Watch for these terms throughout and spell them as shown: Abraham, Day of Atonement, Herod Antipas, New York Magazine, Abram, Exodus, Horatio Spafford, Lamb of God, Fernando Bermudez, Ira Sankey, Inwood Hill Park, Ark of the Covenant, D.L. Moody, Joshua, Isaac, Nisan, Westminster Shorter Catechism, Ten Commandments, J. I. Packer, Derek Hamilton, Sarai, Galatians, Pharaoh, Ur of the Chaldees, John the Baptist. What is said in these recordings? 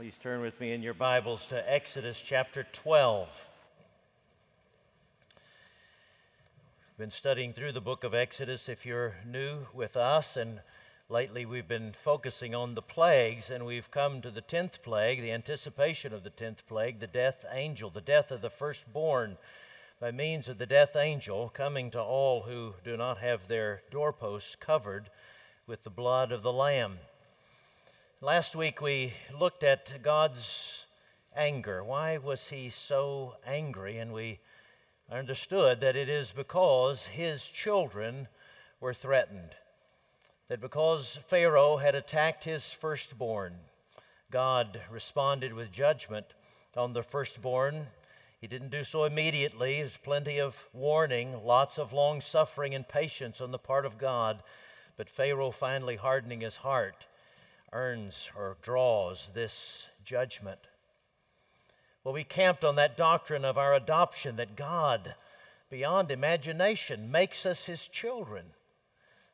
Please turn with me in your Bibles to Exodus chapter 12. We've been studying through the book of Exodus if you're new with us, and lately we've been focusing on the plagues, and we've come to the 10th plague, the anticipation of the 10th plague, the death angel, the death of the firstborn by means of the death angel coming to all who do not have their doorposts covered with the blood of the Lamb. Last week we looked at God's anger. Why was he so angry? And we understood that it is because his children were threatened. That because Pharaoh had attacked his firstborn, God responded with judgment on the firstborn. He didn't do so immediately. There's plenty of warning, lots of long suffering and patience on the part of God. But Pharaoh finally hardening his heart earns or draws this judgment. Well, we camped on that doctrine of our adoption, that God, beyond imagination, makes us his children,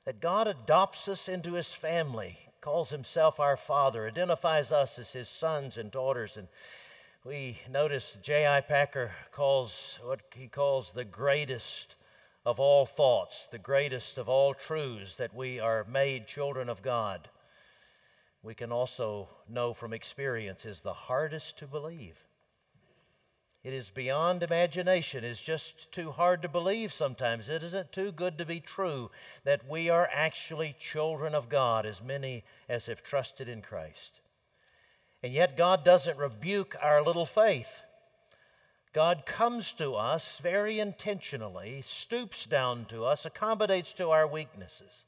that God adopts us into his family, calls himself our Father, identifies us as his sons and daughters. And we notice J. I. Packer calls what he calls the greatest of all thoughts, the greatest of all truths, that we are made children of God. We can also know from experience is the hardest to believe. It is beyond imagination. It's just too hard to believe sometimes. It isn't too good to be true that we are actually children of God, as many as have trusted in Christ. And yet God doesn't rebuke our little faith. God comes to us very intentionally, stoops down to us, accommodates to our weaknesses,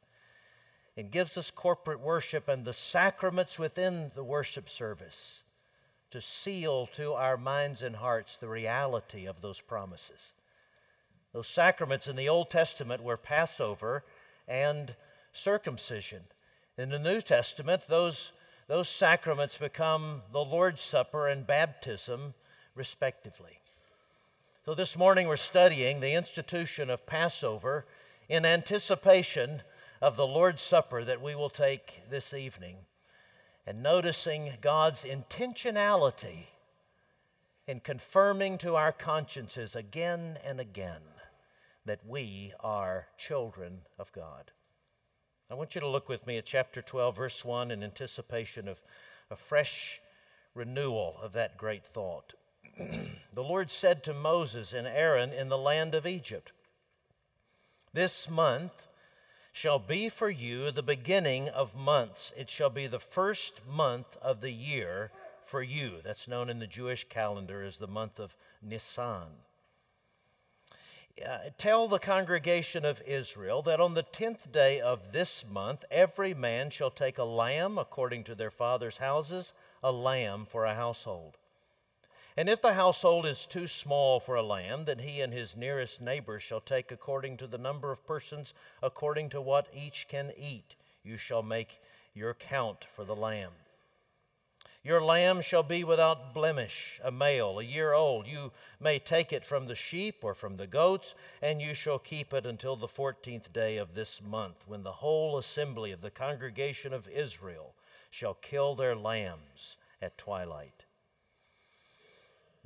and gives us corporate worship and the sacraments within the worship service to seal to our minds and hearts the reality of those promises. Those sacraments in the Old Testament were Passover and circumcision. In the New Testament, those sacraments become the Lord's Supper and baptism, respectively. So this morning we're studying the institution of Passover in anticipation of the Lord's Supper that we will take this evening, and noticing God's intentionality in confirming to our consciences again and again that we are children of God. I want you to look with me at chapter 12, verse 1, in anticipation of a fresh renewal of that great thought. The Lord said to Moses and Aaron in the land of Egypt, "This month shall be for you the beginning of months. It shall be the first month of the year for you." That's known in the Jewish calendar as the month of Nisan. Tell the congregation of Israel that on the 10th day of this month, every man shall take a lamb according to their father's houses, a lamb for a household. And if the household is too small for a lamb, then he and his nearest neighbor shall take according to the number of persons, according to what each can eat. You shall make your count for the lamb. Your lamb shall be without blemish, a male, a year old. You may take it from the sheep or from the goats, and you shall keep it until the 14th day of this month, when the whole assembly of the congregation of Israel shall kill their lambs at twilight.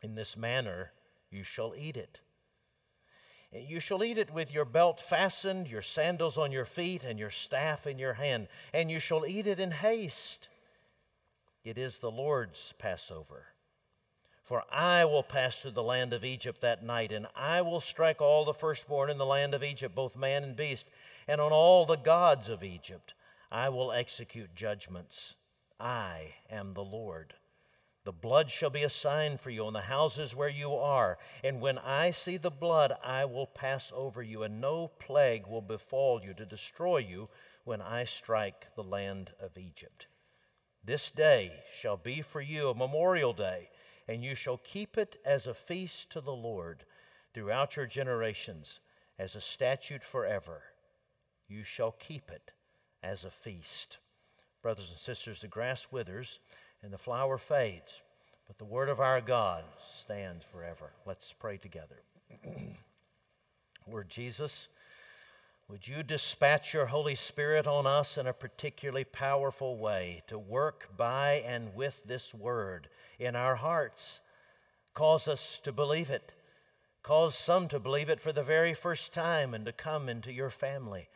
In this manner you shall eat it. You shall eat it with your belt fastened, your sandals on your feet, and your staff in your hand. And you shall eat it in haste. It is the Lord's Passover. For I will pass through the land of Egypt that night, and I will strike all the firstborn in the land of Egypt, both man and beast, and on all the gods of Egypt I will execute judgments. I am the Lord. The blood shall be a sign for you on the houses where you are. And when I see the blood, I will pass over you, and no plague will befall you to destroy you when I strike the land of Egypt. This day shall be for you a memorial day, and you shall keep it as a feast to the Lord throughout your generations, as a statute forever. You shall keep it as a feast. Brothers and sisters, the grass withers and the flower fades, but the word of our God stands forever. Let's pray together. Lord Jesus, would you dispatch your Holy Spirit on us in a particularly powerful way to work by and with this word in our hearts? Cause us to believe it. Cause some to believe it for the very first time and to come into your family.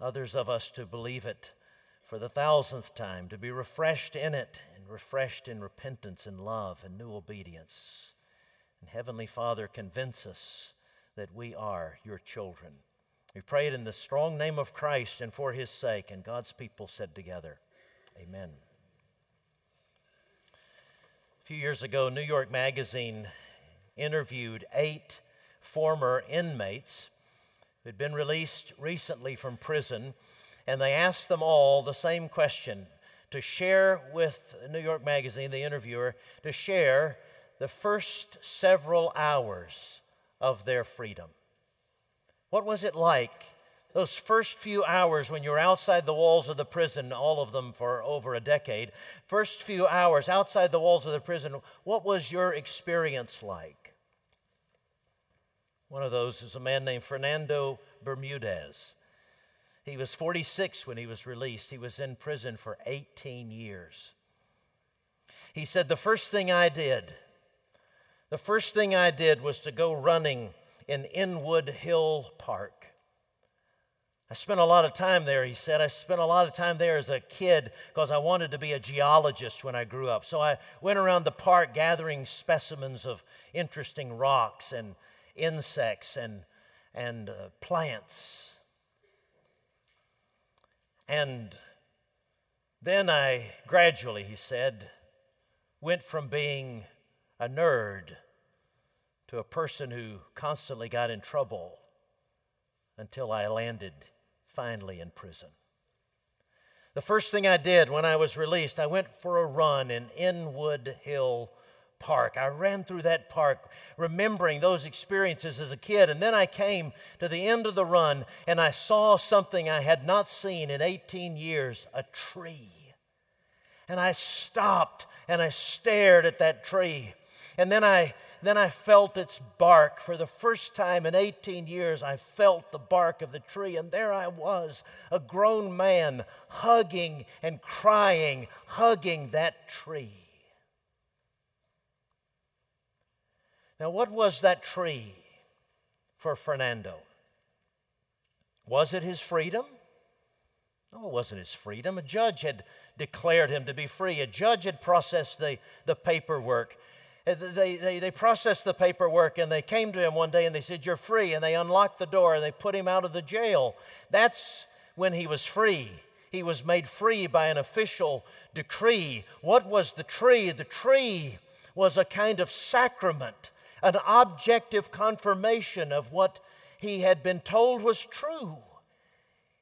Others of us to believe it for the thousandth time, to be refreshed in it and refreshed in repentance and love and new obedience. And Heavenly Father, convince us that we are your children. We pray it in the strong name of Christ and for his sake. And God's people said together, amen. A few years ago, New York Magazine interviewed 8 former inmates who had been released recently from prison, and they asked them all the same question, to share with New York Magazine, the interviewer, to share the first several hours of their freedom. What was it like those first few hours when you were outside the walls of the prison, all of them for over a decade? First few hours outside the walls of the prison, what was your experience like? One of those is a man named Fernando Bermudez. He was 46 when he was released. He was in prison for 18 years. He said, the first thing I did was to go running in Inwood Hill Park. I spent a lot of time there, he said. I spent a lot of time there as a kid because I wanted to be a geologist when I grew up. So I went around the park gathering specimens of interesting rocks and insects and plants. And then I gradually, he said, went from being a nerd to a person who constantly got in trouble until I landed finally in prison. The first thing I did when I was released, I went for a run in Inwood Hill Park. I ran through that park remembering those experiences as a kid, and then I came to the end of the run and I saw something I had not seen in 18 years, a tree. And I stopped and I stared at that tree, and then I felt its bark. For the first time in 18 years, I felt the bark of the tree, and there I was, a grown man, hugging and crying, hugging that tree. Now, what was that tree for Fernando? Was it his freedom? No, it wasn't his freedom. A judge had declared him to be free. A judge had processed the paperwork. They processed the paperwork, and they came to him one day and they said, "You're free," and they unlocked the door and they put him out of the jail. That's when he was free. He was made free by an official decree. What was the tree? The tree was a kind of sacrament, an objective confirmation of what he had been told was true.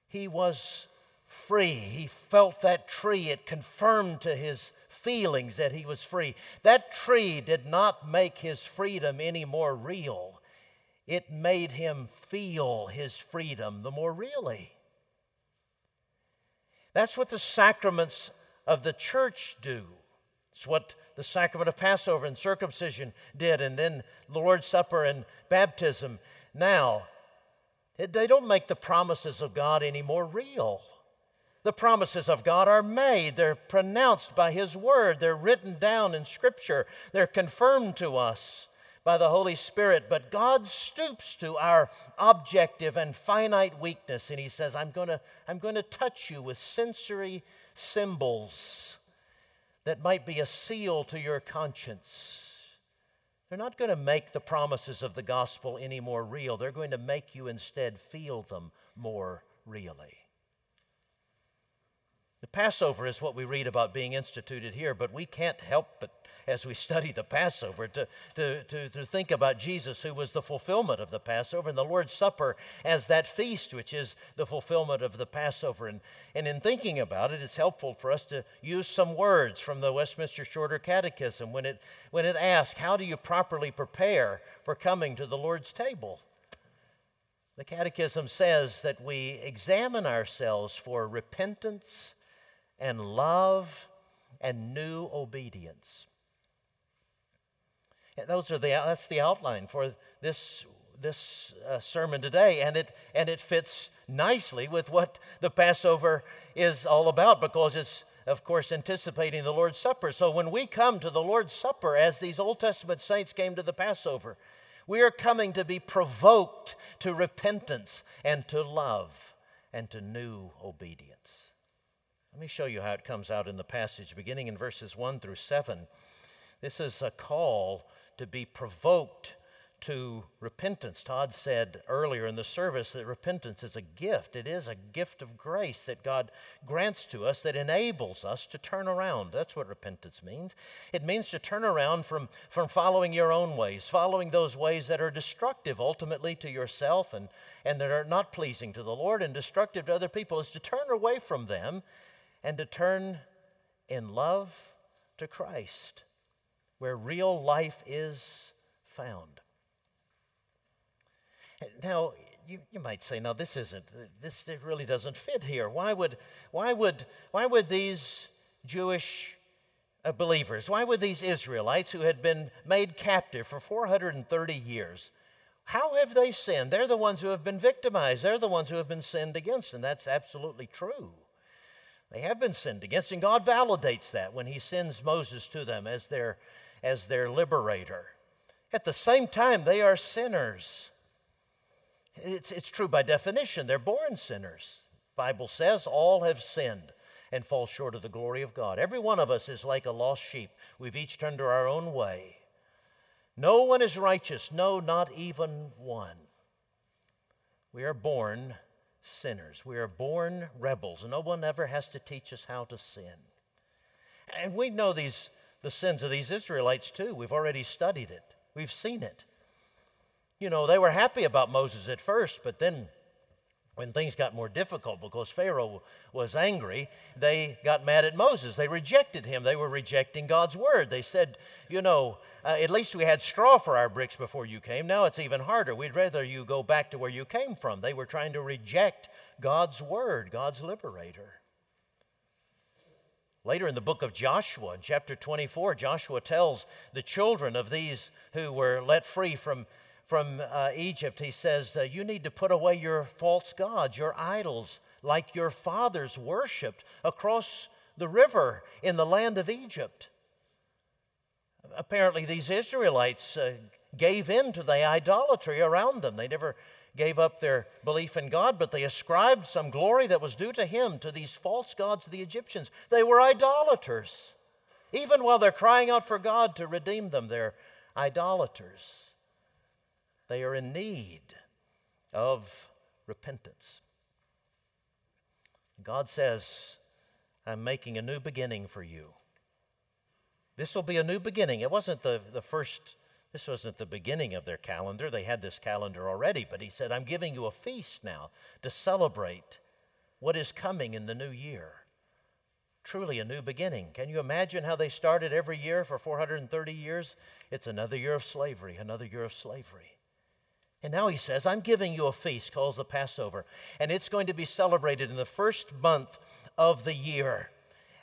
He was free. He felt that tree. It confirmed to his feelings that he was free. That tree did not make his freedom any more real. It made him feel his freedom the more really. That's what the sacraments of the church do. It's what the sacrament of Passover and circumcision did, and then the Lord's Supper and baptism. Now, they don't make the promises of God any more real. The promises of God are made. They're pronounced by His Word. They're written down in Scripture. They're confirmed to us by the Holy Spirit. But God stoops to our objective and finite weakness, and He says, I'm going to touch you with sensory symbols that might be a seal to your conscience. They're not going to make the promises of the gospel any more real. They're going to make you instead feel them more really. The Passover is what we read about being instituted here, but we can't help but, as we study the Passover, to think about Jesus, who was the fulfillment of the Passover, and the Lord's Supper as that feast, which is the fulfillment of the Passover. And in thinking about it, it's helpful for us to use some words from the Westminster Shorter Catechism when it asks, how do you properly prepare for coming to the Lord's table? The Catechism says that we examine ourselves for repentance and love and new obedience. And that's the outline for this sermon today, and it fits nicely with what the Passover is all about, because it's, of course, anticipating the Lord's Supper. So when we come to the Lord's Supper, as these Old Testament saints came to the Passover, we are coming to be provoked to repentance and to love and to new obedience. Let me show you how it comes out in the passage, beginning in verses 1 through 7. This is a call to be provoked to repentance. Todd said earlier in the service that repentance is a gift. It is a gift of grace that God grants to us that enables us to turn around. That's what repentance means. It means to turn around from following your own ways, following those ways that are destructive ultimately to yourself and that are not pleasing to the Lord and destructive to other people. It's to turn away from them and to turn in love to Christ, where real life is found. Now, you might say, no, this really doesn't fit here. Why would these Jewish believers, why would these Israelites who had been made captive for 430 years, how have they sinned? They're the ones who have been victimized. They're the ones who have been sinned against, and that's absolutely true. They have been sinned against, and God validates that when he sends Moses to them as their liberator. At the same time, they are sinners. It's true by definition. They're born sinners. The Bible says all have sinned and fall short of the glory of God. Every one of us is like a lost sheep. We've each turned to our own way. No one is righteous. No, not even one. We are born sinners. We are born rebels. No one ever has to teach us how to sin. And we know the sins of these Israelites too. We've already studied it. We've seen it. You know, they were happy about Moses at first, but then when things got more difficult because Pharaoh was angry, they got mad at Moses. They rejected him. They were rejecting God's word. They said, you know, at least we had straw for our bricks before you came. Now it's even harder. We'd rather you go back to where you came from. They were trying to reject God's word, God's liberator. Later in the book of Joshua, in chapter 24, Joshua tells the children of these who were let free from Egypt, he says, you need to put away your false gods, your idols, like your fathers worshipped across the river in the land of Egypt. Apparently, these Israelites gave in to the idolatry around them. They never gave up their belief in God, but they ascribed some glory that was due to him, to these false gods of the Egyptians. They were idolaters. Even while they're crying out for God to redeem them, they're idolaters. They are in need of repentance. God says, I'm making a new beginning for you. This will be a new beginning. It wasn't this wasn't the beginning of their calendar. They had this calendar already, but he said, I'm giving you a feast now to celebrate what is coming in the new year. Truly a new beginning. Can you imagine how they started every year for 430 years? It's another year of slavery, another year of slavery. And now he says, I'm giving you a feast called the Passover, and it's going to be celebrated in the first month of the year.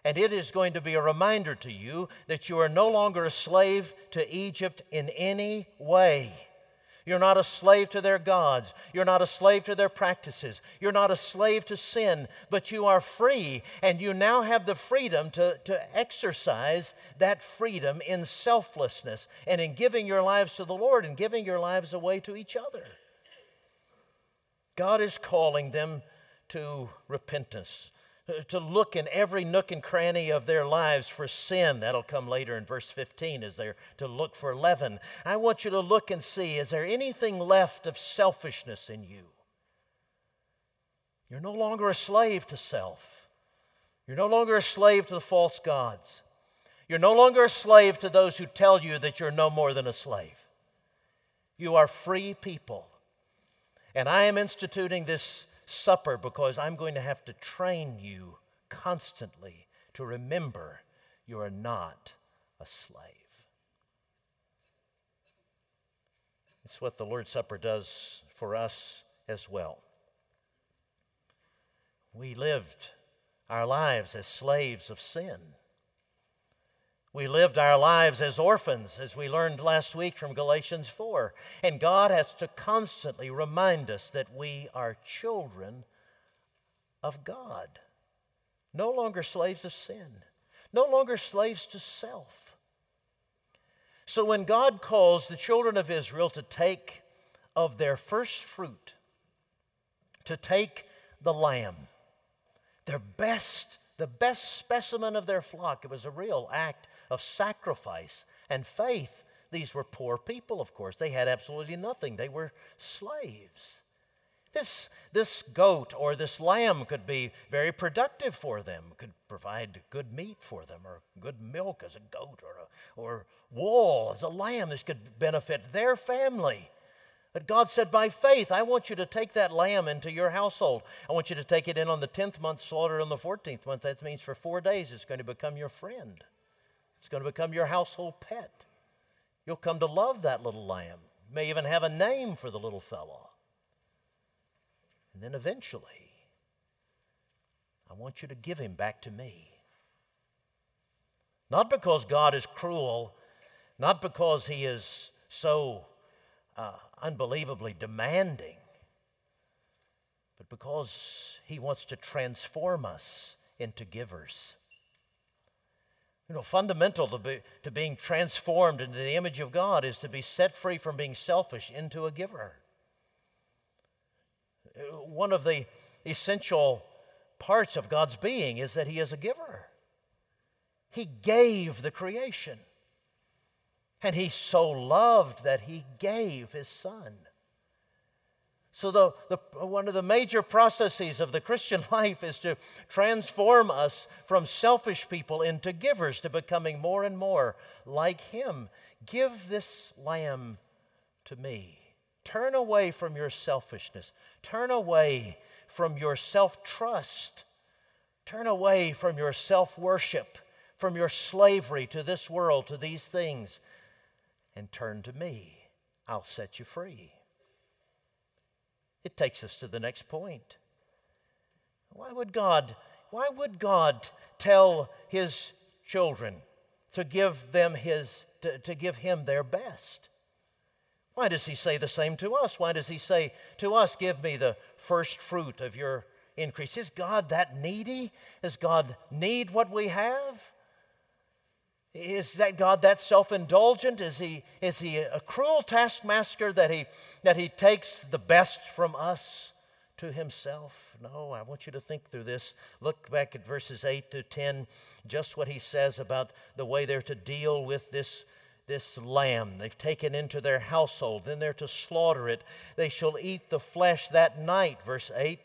And it is going to be a reminder to you that you are no longer a slave to Egypt in any way. You're not a slave to their gods. You're not a slave to their practices. You're not a slave to sin, but you are free, and you now have the freedom to exercise that freedom in selflessness and in giving your lives to the Lord and giving your lives away to each other. God is calling them to repentance, to look in every nook and cranny of their lives for sin. That'll come later in verse 15, as they're to look for leaven. I want you to look and see, is there anything left of selfishness in you? You're no longer a slave to self. You're no longer a slave to the false gods. You're no longer a slave to those who tell you that you're no more than a slave. You are free people. And I am instituting this supper because I'm going to have to train you constantly to remember you are not a slave. It's what the Lord's Supper does for us as well. We lived our lives as slaves of sin. We lived our lives as orphans, as we learned last week from Galatians 4. And God has to constantly remind us that we are children of God. No longer slaves of sin. No longer slaves to self. So when God calls the children of Israel to take of their first fruit, to take the lamb, their best, the best specimen of their flock. It was a real act of sacrifice and faith. These were poor people, of course. They had absolutely nothing. They were slaves. This goat or this lamb could be very productive for them, could provide good meat for them, or good milk as a goat, or wool as a lamb. This could benefit their family. But God said, by faith, I want you to take that lamb into your household. I want you to take it in on the 10th month, slaughter on the 14th month. That means for 4 days it's going to become your friend. It's going to become your household pet. You'll come to love that little lamb. You may even have a name for the little fellow. And then eventually, I want you to give him back to me. Not because God is cruel, not because he is so unbelievably demanding, but because he wants to transform us into givers. You know, fundamental to being transformed into the image of God is to be set free from being selfish into a giver. One of the essential parts of God's being is that he is a giver. He gave the creation. And he so loved that he gave his son. So one of the major processes of the Christian life is to transform us from selfish people into givers, to becoming more and more like him. Give this lamb to me. Turn away from your selfishness. Turn away from your self-trust. Turn away from your self-worship, from your slavery to this world, to these things. And turn to me. I'll set you free. It takes us to the next point. Why would God tell his children to give them to give him their best? Why does he say the same to us? Why does he say to us, give me the first fruit of your increase? Is God that needy? Does God need what we have? Is that God that self-indulgent? Is he a cruel taskmaster that he takes the best from us to himself? No, I want you to think through this. Look back at verses 8 to 10, just what he says about the way they're to deal with this lamb. They've taken into their household, then they're to slaughter it. They shall eat the flesh that night, verse 8.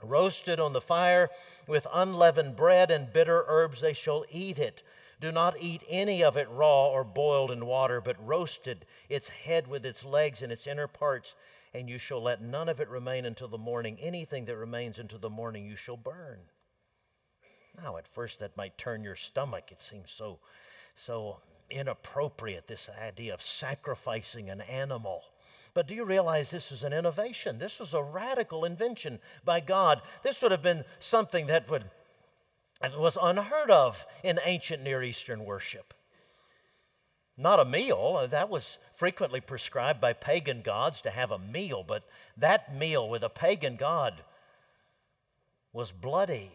Roasted on the fire with unleavened bread and bitter herbs, they shall eat it. Do not eat any of it raw or boiled in water, but roasted, its head with its legs and its inner parts, and you shall let none of it remain until the morning. Anything that remains until the morning you shall burn. Now, at first that might turn your stomach. It seems so inappropriate, this idea of sacrificing an animal. But do you realize this was an innovation? This was a radical invention by God. This would have been something that was unheard of in ancient Near Eastern worship. Not a meal. That was frequently prescribed by pagan gods to have a meal, but that meal with a pagan god was bloody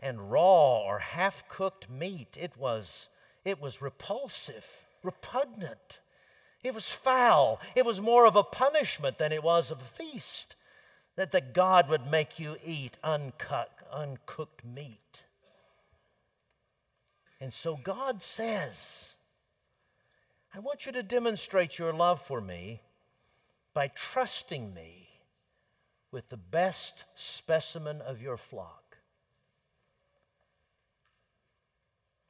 and raw or half-cooked meat. It was repulsive, repugnant. It was foul. It was more of a punishment than it was of a feast, that the God would make you eat uncooked meat. And so God says, I want you to demonstrate your love for me by trusting me with the best specimen of your flock.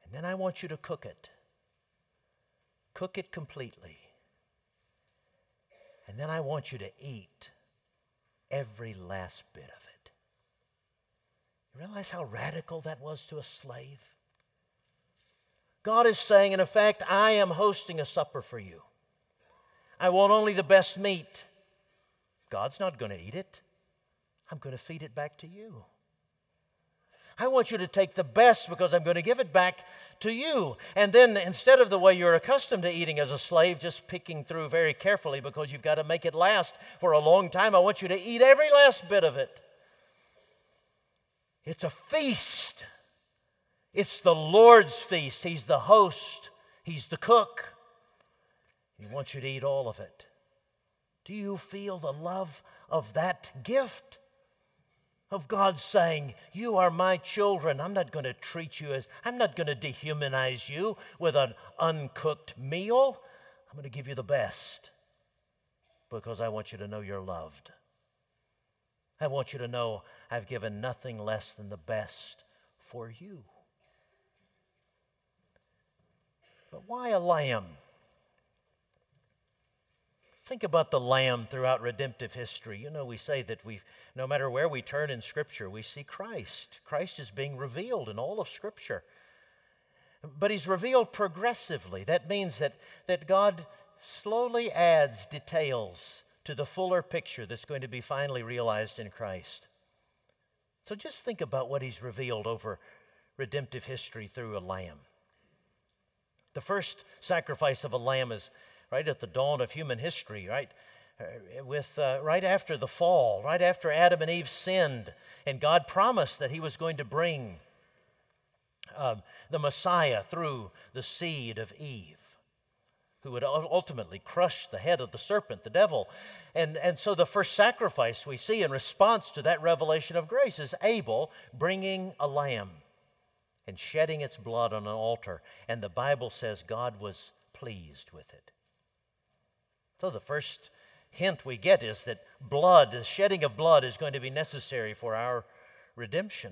And then I want you to cook it. Cook it completely. And then I want you to eat every last bit of it. You realize how radical that was to a slave? God is saying, in effect, I am hosting a supper for you. I want only the best meat. God's not going to eat it. I'm going to feed it back to you. I want you to take the best because I'm going to give it back to you. And then instead of the way you're accustomed to eating as a slave, just picking through very carefully because you've got to make it last for a long time, I want you to eat every last bit of it. It's a feast. It's the Lord's feast. He's the host. He's the cook. He wants you to eat all of it. Do you feel the love of that gift? Of God saying, you are my children. I'm not going to treat you as, I'm not going to dehumanize you with an uncooked meal. I'm going to give you the best because I want you to know you're loved. I want you to know I've given nothing less than the best for you. But why a lamb? Think about the lamb throughout redemptive history. You know, we say that no matter where we turn in Scripture, we see Christ. Christ is being revealed in all of Scripture. But he's revealed progressively. That means that God slowly adds details to the fuller picture that's going to be finally realized in Christ. So just think about what he's revealed over redemptive history through a lamb. The first sacrifice of a lamb is right at the dawn of human history, right? Right after the fall, right after Adam and Eve sinned, and God promised that he was going to bring the Messiah through the seed of Eve, who would ultimately crush the head of the serpent, the devil. And so the first sacrifice we see in response to that revelation of grace is Abel bringing a lamb and shedding its blood on an altar. And the Bible says God was pleased with it. So the first hint we get is that blood, the shedding of blood is going to be necessary for our redemption.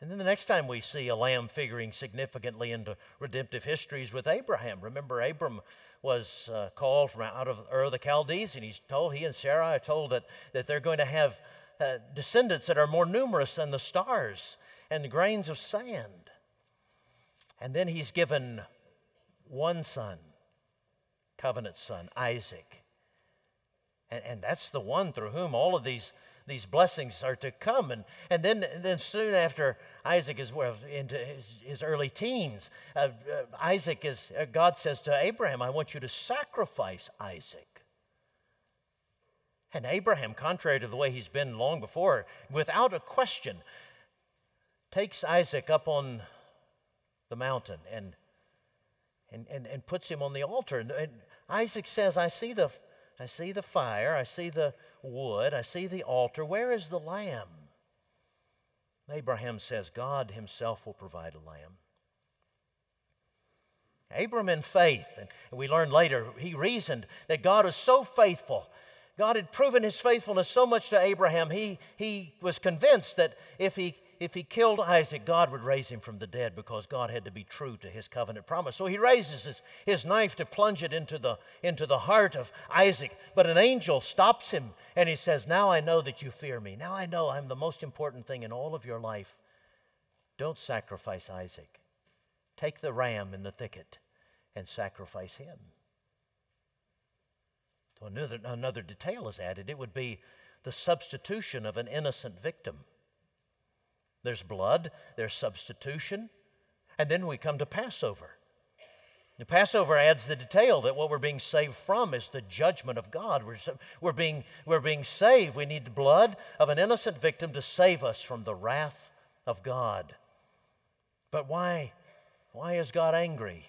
And then the next time we see a lamb figuring significantly into redemptive histories with Abraham. Remember, Abram was called from out of Ur of the Chaldees, and he and Sarai are told that they're going to have descendants that are more numerous than the stars and the grains of sand. And then he's given one son. Covenant son, Isaac. And that's the one through whom all of these blessings are to come. And then soon after Isaac is into his early teens, God says to Abraham, I want you to sacrifice Isaac. And Abraham, contrary to the way he's been long before, without a question, takes Isaac up on the mountain and puts him on the altar. And Isaac says, I see the fire, I see the wood, I see the altar. Where is the lamb? Abraham says, God himself will provide a lamb. Abram in faith, and we learn later, he reasoned that God is so faithful. God had proven his faithfulness so much to Abraham, he was convinced that if he killed Isaac, God would raise him from the dead because God had to be true to his covenant promise. So he raises his knife to plunge it into the heart of Isaac. But an angel stops him and he says, now I know that you fear me. Now I know I'm the most important thing in all of your life. Don't sacrifice Isaac. Take the ram in the thicket and sacrifice him. So another detail is added. It would be the substitution of an innocent victim. There's blood, there's substitution, and then we come to Passover. The Passover adds the detail that what we're being saved from is the judgment of God. We're being saved. We need the blood of an innocent victim to save us from the wrath of God. But why is God angry?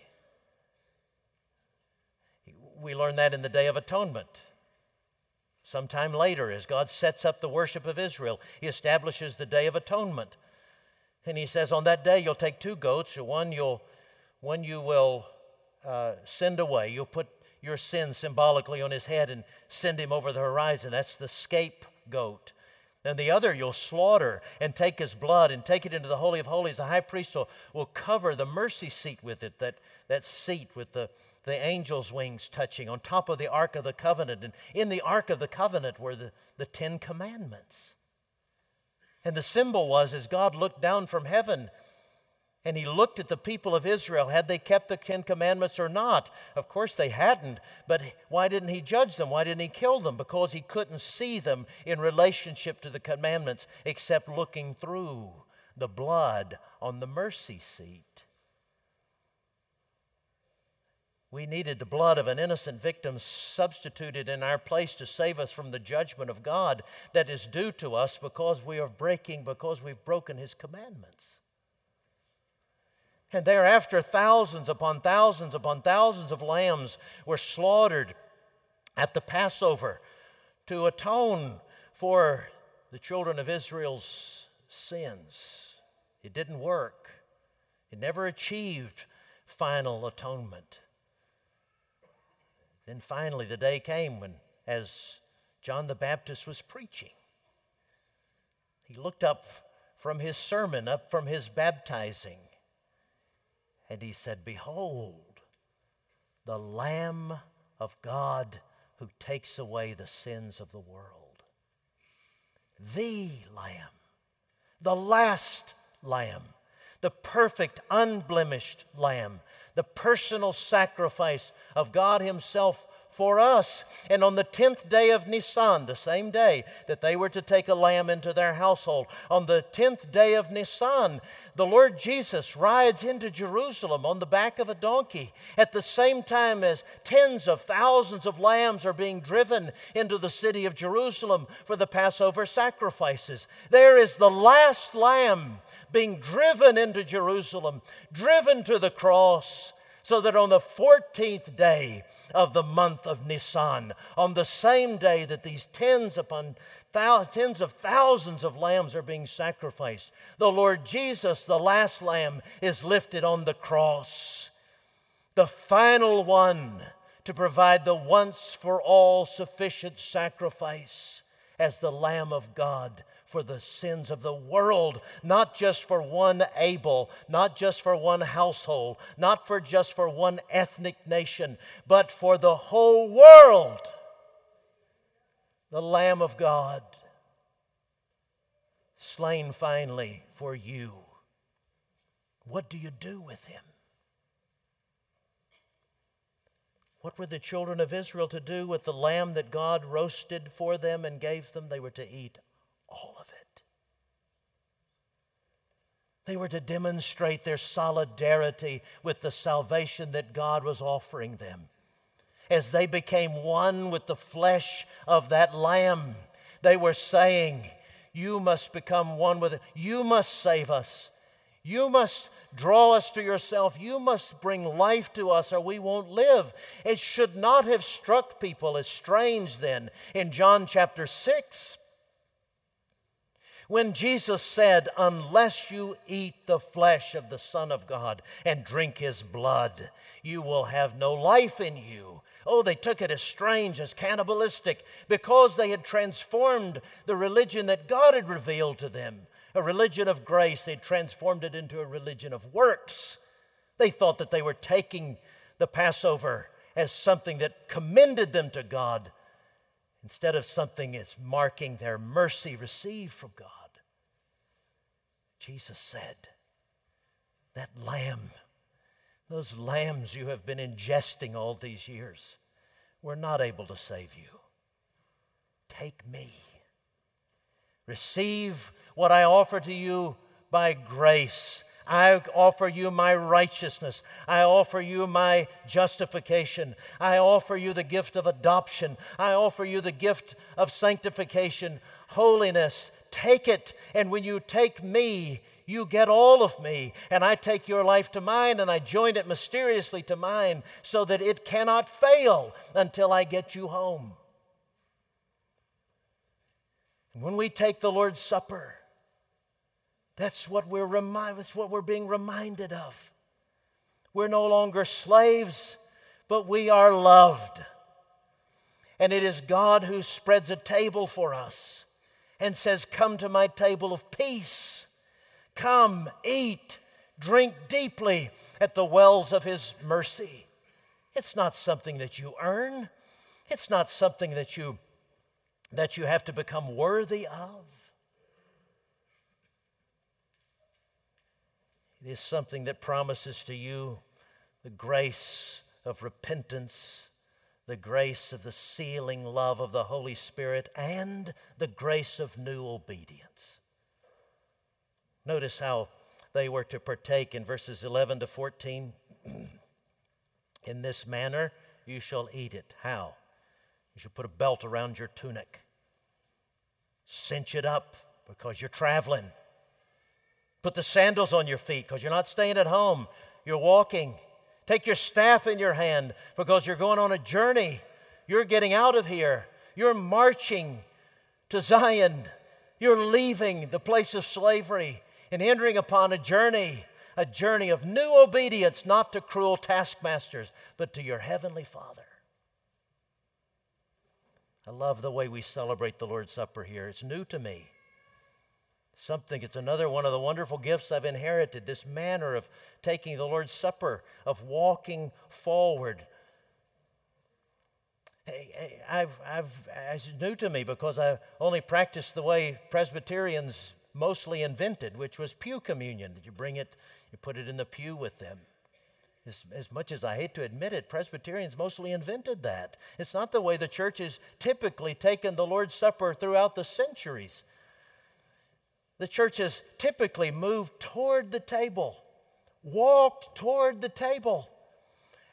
We learn that in the Day of Atonement. Sometime later, as God sets up the worship of Israel, he establishes the Day of Atonement. And he says, on that day, you'll take two goats. One you will send away. You'll put your sin symbolically on his head and send him over the horizon. That's the scapegoat. Then the other you'll slaughter and take his blood and take it into the Holy of Holies. The high priest will cover the mercy seat with it, that seat with the angel's wings touching on top of the Ark of the Covenant. And in the Ark of the Covenant were the Ten Commandments. And the symbol was, as God looked down from heaven, and he looked at the people of Israel, had they kept the Ten Commandments or not? Of course they hadn't, but why didn't he judge them? Why didn't he kill them? Because he couldn't see them in relationship to the commandments except looking through the blood on the mercy seat. We needed the blood of an innocent victim substituted in our place to save us from the judgment of God that is due to us because we've broken his commandments. And thereafter, thousands upon thousands upon thousands of lambs were slaughtered at the Passover to atone for the children of Israel's sins. It didn't work. It never achieved final atonement. Then finally the day came when, as John the Baptist was preaching, he looked up from his sermon, up from his baptizing, and he said, "Behold, the Lamb of God who takes away the sins of the world." The Lamb, the last Lamb, the perfect, unblemished Lamb, the personal sacrifice of God himself for us. And on the 10th day of Nisan, the same day that they were to take a lamb into their household, on the 10th day of Nisan, the Lord Jesus rides into Jerusalem on the back of a donkey at the same time as tens of thousands of lambs are being driven into the city of Jerusalem for the Passover sacrifices. There is the last Lamb being driven into Jerusalem, driven to the cross, so that on the 14th day of the month of Nisan, on the same day that these tens of thousands of lambs are being sacrificed, the Lord Jesus, the last Lamb, is lifted on the cross, the final one to provide the once-for-all sufficient sacrifice as the Lamb of God for the sins of the world, not just for one Abel, not just for one household, not for just for one ethnic nation, but for the whole world. The Lamb of God, slain finally for you. What do you do with him? What were the children of Israel to do with the lamb that God roasted for them and gave them? They were to eat all of it. They were to demonstrate their solidarity with the salvation that God was offering them. As they became one with the flesh of that lamb, they were saying, "You must become one with it. You must save us. You must draw us to yourself. You must bring life to us or we won't live." It should not have struck people as strange then in John chapter 6. When Jesus said, "Unless you eat the flesh of the Son of God and drink his blood, you will have no life in you." Oh, they took it as strange, as cannibalistic, because they had transformed the religion that God had revealed to them. A religion of grace, they transformed it into a religion of works. They thought that they were taking the Passover as something that commended them to God, instead of something that's marking their mercy received from God. Jesus said, "That lamb, those lambs you have been ingesting all these years, were not able to save you. Take me. Receive what I offer to you by grace. I offer you my righteousness. I offer you my justification. I offer you the gift of adoption. I offer you the gift of sanctification, holiness. Take it, and when you take me, you get all of me, and I take your life to mine, and I join it mysteriously to mine so that it cannot fail until I get you home." And when we take the Lord's Supper, that's what we're being reminded of. We're no longer slaves, but we are loved. And it is God who spreads a table for us. and says, come to my table of peace. Come, eat, drink deeply at the wells of his mercy. It's not something that you earn. It's not something that you have to become worthy of. It is something that promises to you the grace of repentance, the grace of the sealing love of the Holy Spirit, and the grace of new obedience. Notice how they were to partake in verses 11 to 14. In this manner you shall eat it. How? You should put a belt around your tunic. Cinch it up because you're traveling. Put the sandals on your feet because you're not staying at home. You're walking. Take your staff in your hand because you're going on a journey. You're getting out of here. You're marching to Zion. You're leaving the place of slavery and entering upon a journey of new obedience, not to cruel taskmasters, but to your heavenly Father. I love the way we celebrate the Lord's Supper here. It's new to me. It's another one of the wonderful gifts I've inherited, this manner of taking the Lord's Supper, of walking forward. It's new to me because I only practiced the way Presbyterians mostly invented, which was pew communion, that you bring it, you put it in the pew with them. As much as I hate to admit it, Presbyterians mostly invented that. It's not the way the church has typically taken the Lord's Supper throughout the centuries. The church has typically moved toward the table, walked toward the table,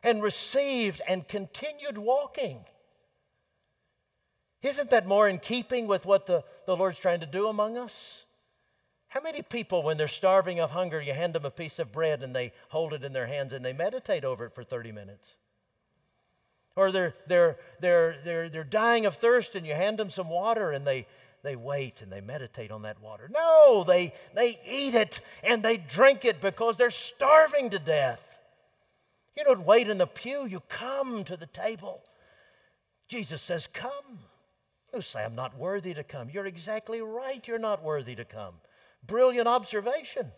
and received and continued walking. Isn't that more in keeping with what the Lord's trying to do among us? How many people, when they're starving of hunger, you hand them a piece of bread and they hold it in their hands and they meditate over it for 30 minutes? Or they're dying of thirst and you hand them some water and they wait and they meditate on that water. No, they eat it and they drink it because they're starving to death. You don't wait in the pew, you come to the table. Jesus says, come. You say, I'm not worthy to come. You're exactly right, you're not worthy to come. Brilliant observation.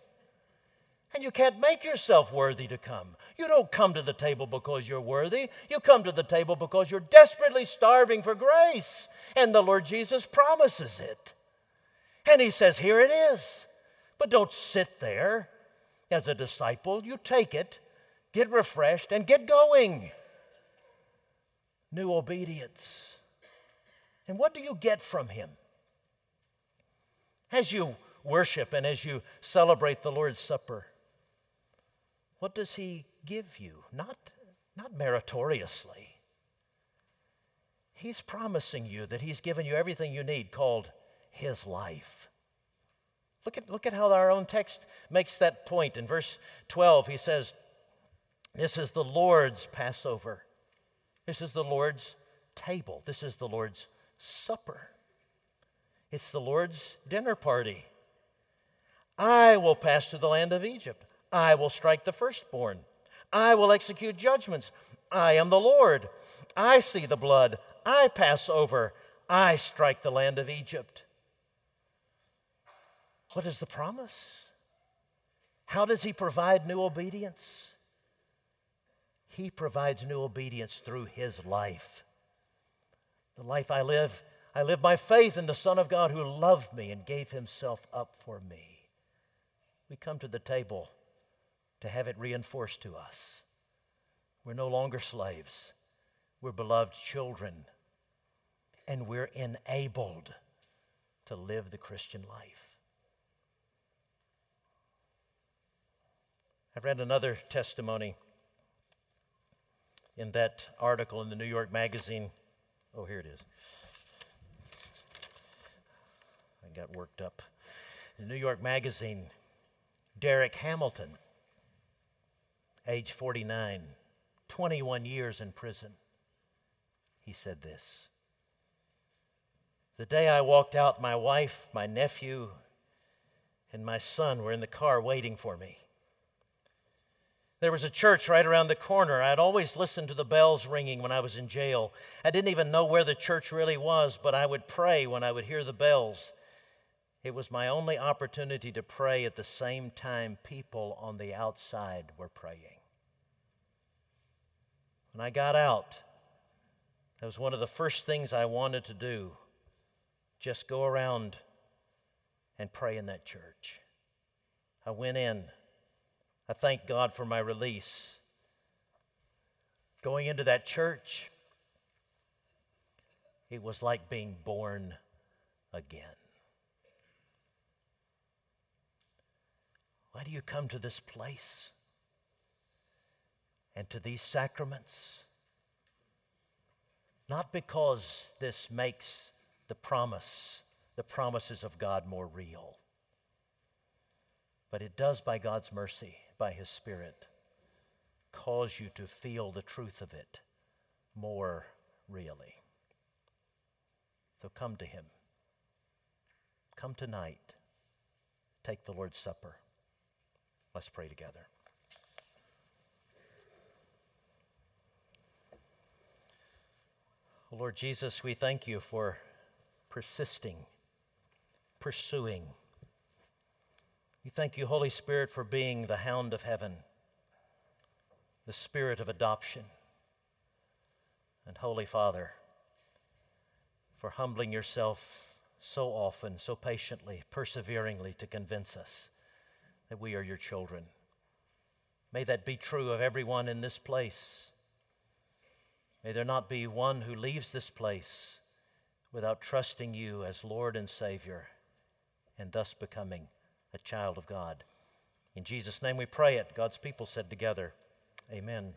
And you can't make yourself worthy to come. You don't come to the table because you're worthy. You come to the table because you're desperately starving for grace. And the Lord Jesus promises it. And he says, here it is. But don't sit there as a disciple. You take it, get refreshed, and get going. New obedience. And what do you get from him? As you worship and as you celebrate the Lord's Supper, what does he give you? Not meritoriously. He's promising you that he's given you everything you need, called his life. Look at how our own text makes that point. In verse 12, he says, this is the Lord's Passover. This is the Lord's table. This is the Lord's supper. It's the Lord's dinner party. I will pass through the land of Egypt. I will strike the firstborn. I will execute judgments. I am the Lord. I see the blood. I pass over. I strike the land of Egypt. What is the promise? How does he provide new obedience? He provides new obedience through his life. The life I live by faith in the Son of God who loved me and gave himself up for me. We come to the table to have it reinforced to us. We're no longer slaves. We're beloved children. And we're enabled to live the Christian life. I read another testimony in that article in the New York Magazine. Oh, here it is. I got worked up. The New York Magazine. Derek Hamilton, age 49, 21 years in prison. He said this: the day I walked out, my wife, my nephew, and my son were in the car waiting for me. There was a church right around the corner. I'd always listened to the bells ringing when I was in jail. I didn't even know where the church really was, but I would pray when I would hear the bells. It was my only opportunity to pray at the same time people on the outside were praying. When I got out, that was one of the first things I wanted to do, just go around and pray in that church. I went in. I thank God for my release. Going into that church, it was like being born again. Why do you come to this place and to these sacraments? Not because this makes the promises of God more real, but it does, by God's mercy, by His Spirit, cause you to feel the truth of it more really. So come to Him. Come tonight. Take the Lord's Supper. Let's pray together. Lord Jesus, we thank you for persisting, pursuing. We thank you, Holy Spirit, for being the hound of heaven, the Spirit of adoption, and Holy Father, for humbling yourself so often, so patiently, perseveringly to convince us that we are your children. May that be true of everyone in this place. May there not be one who leaves this place without trusting you as Lord and Savior and thus becoming a child of God. In Jesus' name we pray it. God's people said together, Amen.